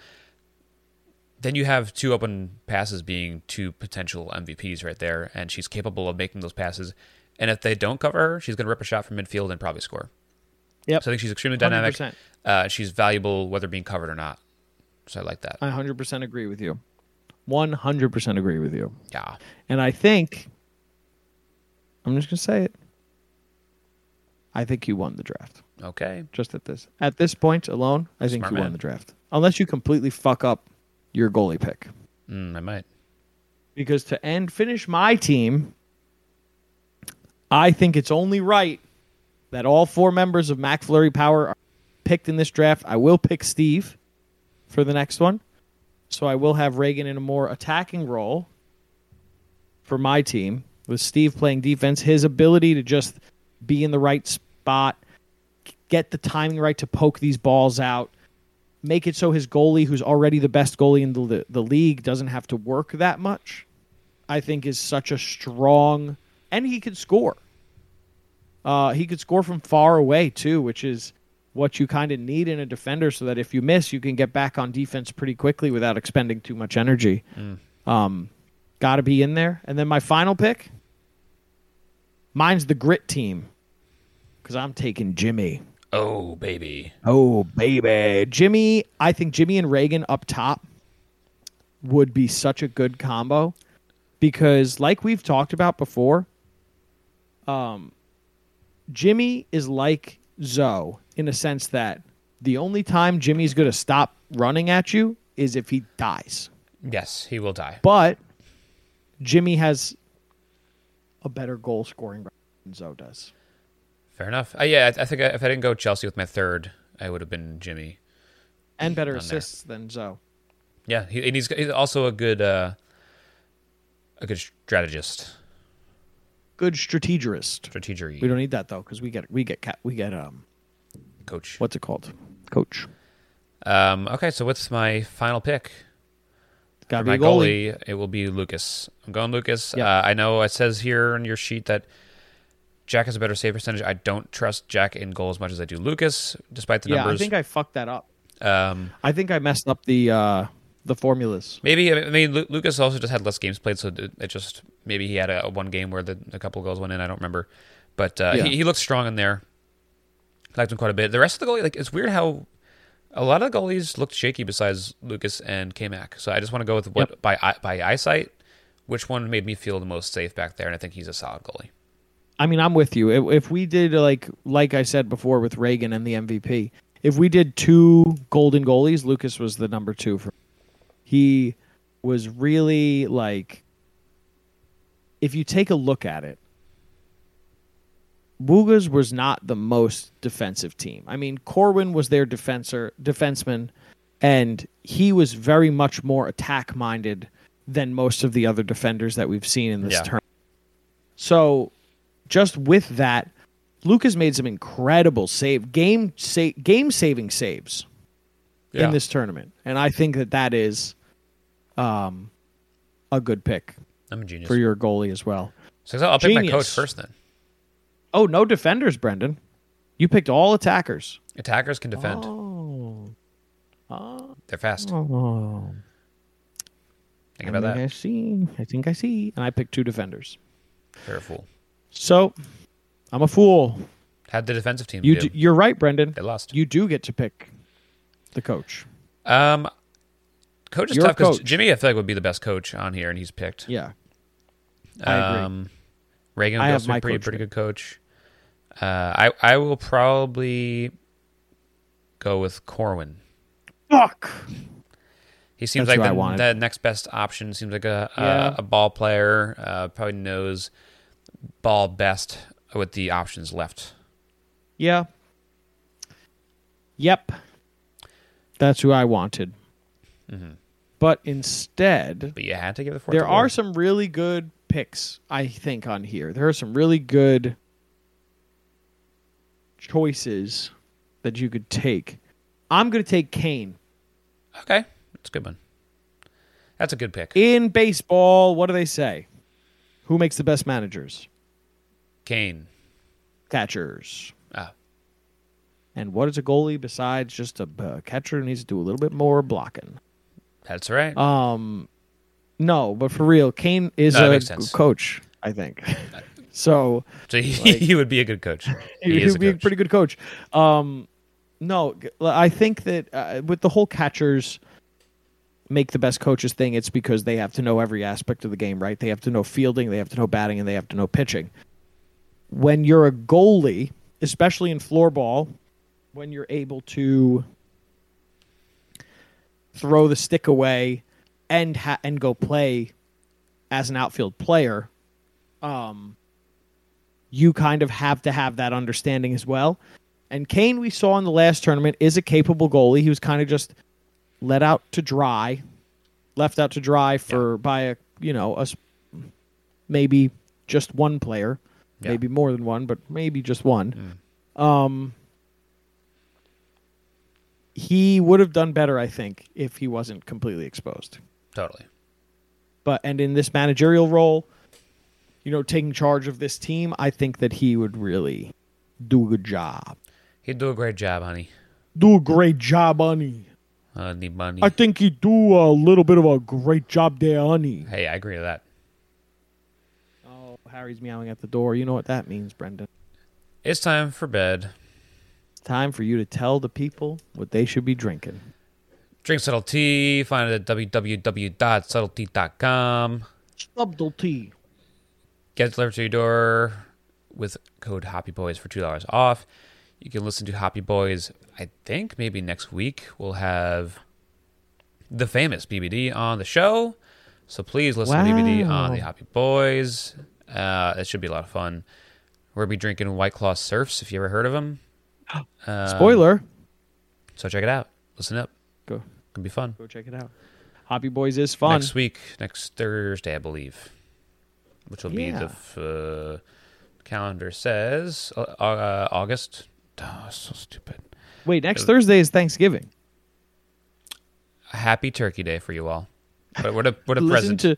then you have two open passes being two potential M V Ps right there, and she's capable of making those passes. And if they don't cover her, she's going to rip a shot from midfield and probably score. Yep. So I think she's extremely dynamic. one hundred percent Uh, she's valuable whether being covered or not. So I like that. I one hundred percent agree with you. one hundred percent agree with you. Yeah. And I think, I'm just going to say it, I think you won the draft. Okay. Just at this. At this point alone, I think Smart you man. won the draft. Unless you completely fuck up your goalie pick. Mm, I might. Because to end, finish my team, I think it's only right that all four members of McFlurry Power are picked in this draft. I will pick Steve for the next one. So I will have Reagan in a more attacking role for my team, with Steve playing defense. His ability to just be in the right spot, get the timing right to poke these balls out, make it so his goalie, who's already the best goalie in the the league, doesn't have to work that much, I think is such a strong... And he could score. Uh, he could score from far away, too, which is what you kind of need in a defender, so that if you miss, you can get back on defense pretty quickly without expending too much energy. Mm. Um, Got to be in there. And then my final pick, mine's the grit team, because I'm taking Jimmy. Oh, baby. Oh, baby. Jimmy, I think Jimmy and Reagan up top would be such a good combo, because like we've talked about before, um, Jimmy is like Zoe in a sense that the only time Jimmy's going to stop running at you is if he dies. Yes, he will die. But Jimmy has a better goal scoring than Zoe does. Fair enough. Uh, yeah, I, I think I, if I didn't go Chelsea with my third, I would have been Jimmy. And better assists there. than Zoe. Yeah, he, and he's, he's also a good uh, a good strategist. Good strategist. Strategery. We don't need that though, because we get we get we get um coach. What's it called? Coach. Um. Okay, so what's my final pick? Gotta be my goalie. goalie. It will be Lucas. I'm going Lucas. Yep. Uh, I know it says here on your sheet that Jack has a better save percentage. I don't trust Jack in goal as much as I do Lucas, despite the yeah, numbers. Yeah, I think I fucked that up. Um, I think I messed up the uh, the formulas. Maybe. I mean, Lucas also just had less games played, so it just maybe he had a one game where the, a couple goals went in. I don't remember, but uh, yeah. he, he looked strong in there. Liked him quite a bit. The rest of the goalie, like, it's weird how a lot of the goalies looked shaky besides Lucas and K-Mac. So I just want to go with what yep. by by eyesight, which one made me feel the most safe back there, and I think he's a solid goalie. I mean, I'm with you. If we did, like like I said before with Reagan and the M V P, if we did two golden goalies, Lucas was the number two. For him. He was really, like, if you take a look at it, Woogas was not the most defensive team. I mean, Corwin was their defensor, defenseman, and he was very much more attack-minded than most of the other defenders that we've seen in this yeah. tournament. So, just with that, Lucas made some incredible save game sa- game-saving saves yeah. in this tournament, and I think that that is um, a good pick. I'm a genius for your goalie as well. So I'll pick genius. my coach first then. Oh, no defenders, Brendan. You picked all attackers. Attackers can defend. Oh. Oh. They're fast. Oh. Think about I that. I see. I think I see. And I picked two defenders. You're a fool. So, I'm a fool. How'd the defensive team you do? D- you're right, Brendan. They lost. You do get to pick the coach. Um, coach is your tough because Jimmy, I feel like, would be the best coach on here, and he's picked. Yeah. I agree. Um, Reagan Rust is a pretty, pretty good coach. Uh, I I will probably go with Corwin. Fuck. He seems That's like the, the next best option. Seems like a yeah. a, a ball player. Uh, probably knows ball best with the options left. Yeah. Yep. That's who I wanted. Mm-hmm. But instead, but you had to give the fourth there are some really good picks, I think, on here. There are some really good choices that you could take. I'm going to take Kane. Okay. That's a good one. That's a good pick. In baseball, what do they say? Who makes the best managers? Kane. Catchers. Ah. And what is a goalie besides just a uh, catcher who needs to do a little bit more blocking? That's right. Um... No, but for real, Kane is no, a good coach, I think. so so he, like, he would be a good coach. He, he would be a, a pretty good coach. Um, no, I think that uh, with the whole catchers make the best coaches thing, it's because they have to know every aspect of the game, right? They have to know fielding, they have to know batting, and they have to know pitching. When you're a goalie, especially in floorball, when you're able to throw the stick away and ha- and go play as an outfield player, um, you kind of have to have that understanding as well. And Kane, we saw in the last tournament, is a capable goalie. He was kind of just let out to dry, left out to dry for yeah. by a you know a, maybe just one player, yeah. maybe more than one, but maybe just one. Mm. Um, he would have done better, I think, if he wasn't completely exposed. Totally. But and in this managerial role, you know, taking charge of this team, I think that he would really do a good job. He'd do a great job, honey. Do a great job, honey. Honey, bunny. I think he'd do a little bit of a great job there, honey. Hey, I agree with that. Oh, Harry's meowing at the door. You know what that means, Brendan. It's time for bed. Time for you to tell the people what they should be drinking. Drink Subtle Tea. Find it at w w w dot subtle tea dot com. Subtle Tea. Get it delivered to your door with code Hoppy Boys for two dollars off. You can listen to Hoppy Boys, I think, maybe next week. We'll have the famous B B D on the show. So please listen wow. to B B D on the Hoppy Boys. Uh, it should be a lot of fun. We'll be drinking White Claw Surfs, if you ever heard of them. Um, Spoiler. So check it out. Listen up. Go. It's gonna be fun. Go check it out. Hoppy Boys is fun. Next week, next Thursday, I believe, which will yeah. be the f- uh, calendar says uh, uh, August. Oh, so stupid. Wait, next was, Thursday is Thanksgiving. Happy Turkey Day for you all. But what a what a present. To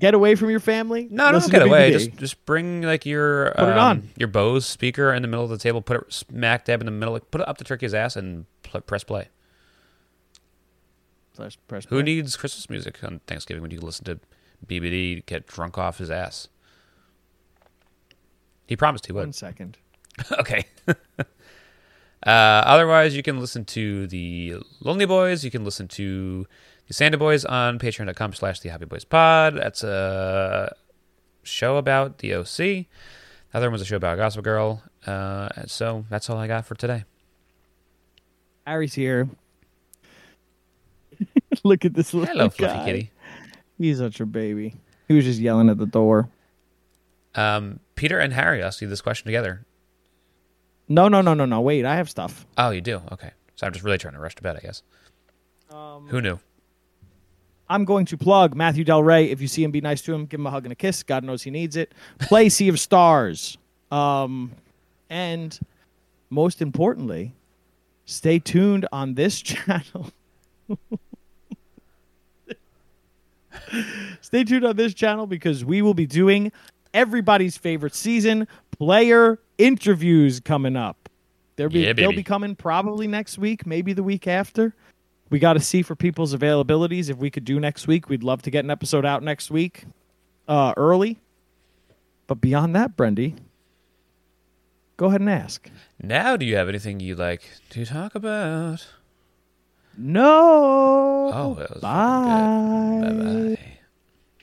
get away from your family. No, don't get away. Just just bring like your put um, it on. your Bose speaker in the middle of the table. Put it smack dab in the middle. Like, put it up to Turkey's ass and pl- press play. Press, press play. Who needs Christmas music on Thanksgiving when you listen to B B D get drunk off his ass? He promised he would. One second. Okay. uh, otherwise, you can listen to the Lonely Boys. You can listen to the Santa Boys on patreon.com slash the Happy Boys Pod. That's a show about the O C. The other one's a show about Gossip Girl. Uh, so that's all I got for today. Harry's here. Look at this little Hello, guy. Fluffy Kitty. He's such a baby. He was just yelling at the door. Um, Peter and Harry asked you this question together. No, no, no, no, no. Wait, I have stuff. Oh, you do? Okay. So I'm just really trying to rush to bed, I guess. Um, Who knew? I'm going to plug Matthew Del Rey. If you see him, be nice to him. Give him a hug and a kiss. God knows he needs it. Play Sea of Stars. Um, and most importantly, stay tuned on this channel. Stay tuned on this channel because we will be doing everybody's favorite season player interviews coming up. They'll be, yeah, they'll be coming probably next week, maybe the week after. We got to see for people's availabilities if we could do next week. We'd love to get an episode out next week uh, early. But beyond that, Brendy, go ahead and ask. Now, do you have anything you'd like to talk about? No. Oh, well, bye. Bye-bye.